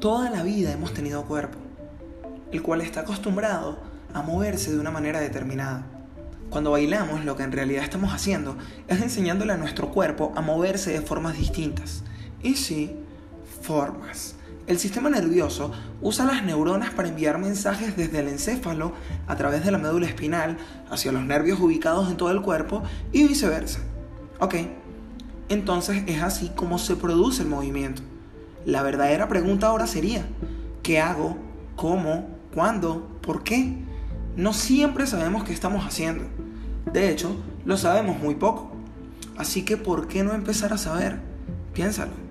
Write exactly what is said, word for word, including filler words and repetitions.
Toda la vida hemos tenido cuerpo, el cual está acostumbrado a moverse de una manera determinada. Cuando bailamos, lo que en realidad estamos haciendo es enseñándole a nuestro cuerpo a moverse de formas distintas. Y sí, formas. El sistema nervioso usa las neuronas para enviar mensajes desde el encéfalo a través de la médula espinal hacia los nervios ubicados en todo el cuerpo y viceversa. Ok, entonces es así como se produce el movimiento. La verdadera pregunta ahora sería, ¿qué hago? ¿Cómo? ¿Cuándo? ¿Por qué? No siempre sabemos qué estamos haciendo. De hecho, lo sabemos muy poco. Así que, ¿por qué no empezar a saber? Piénsalo.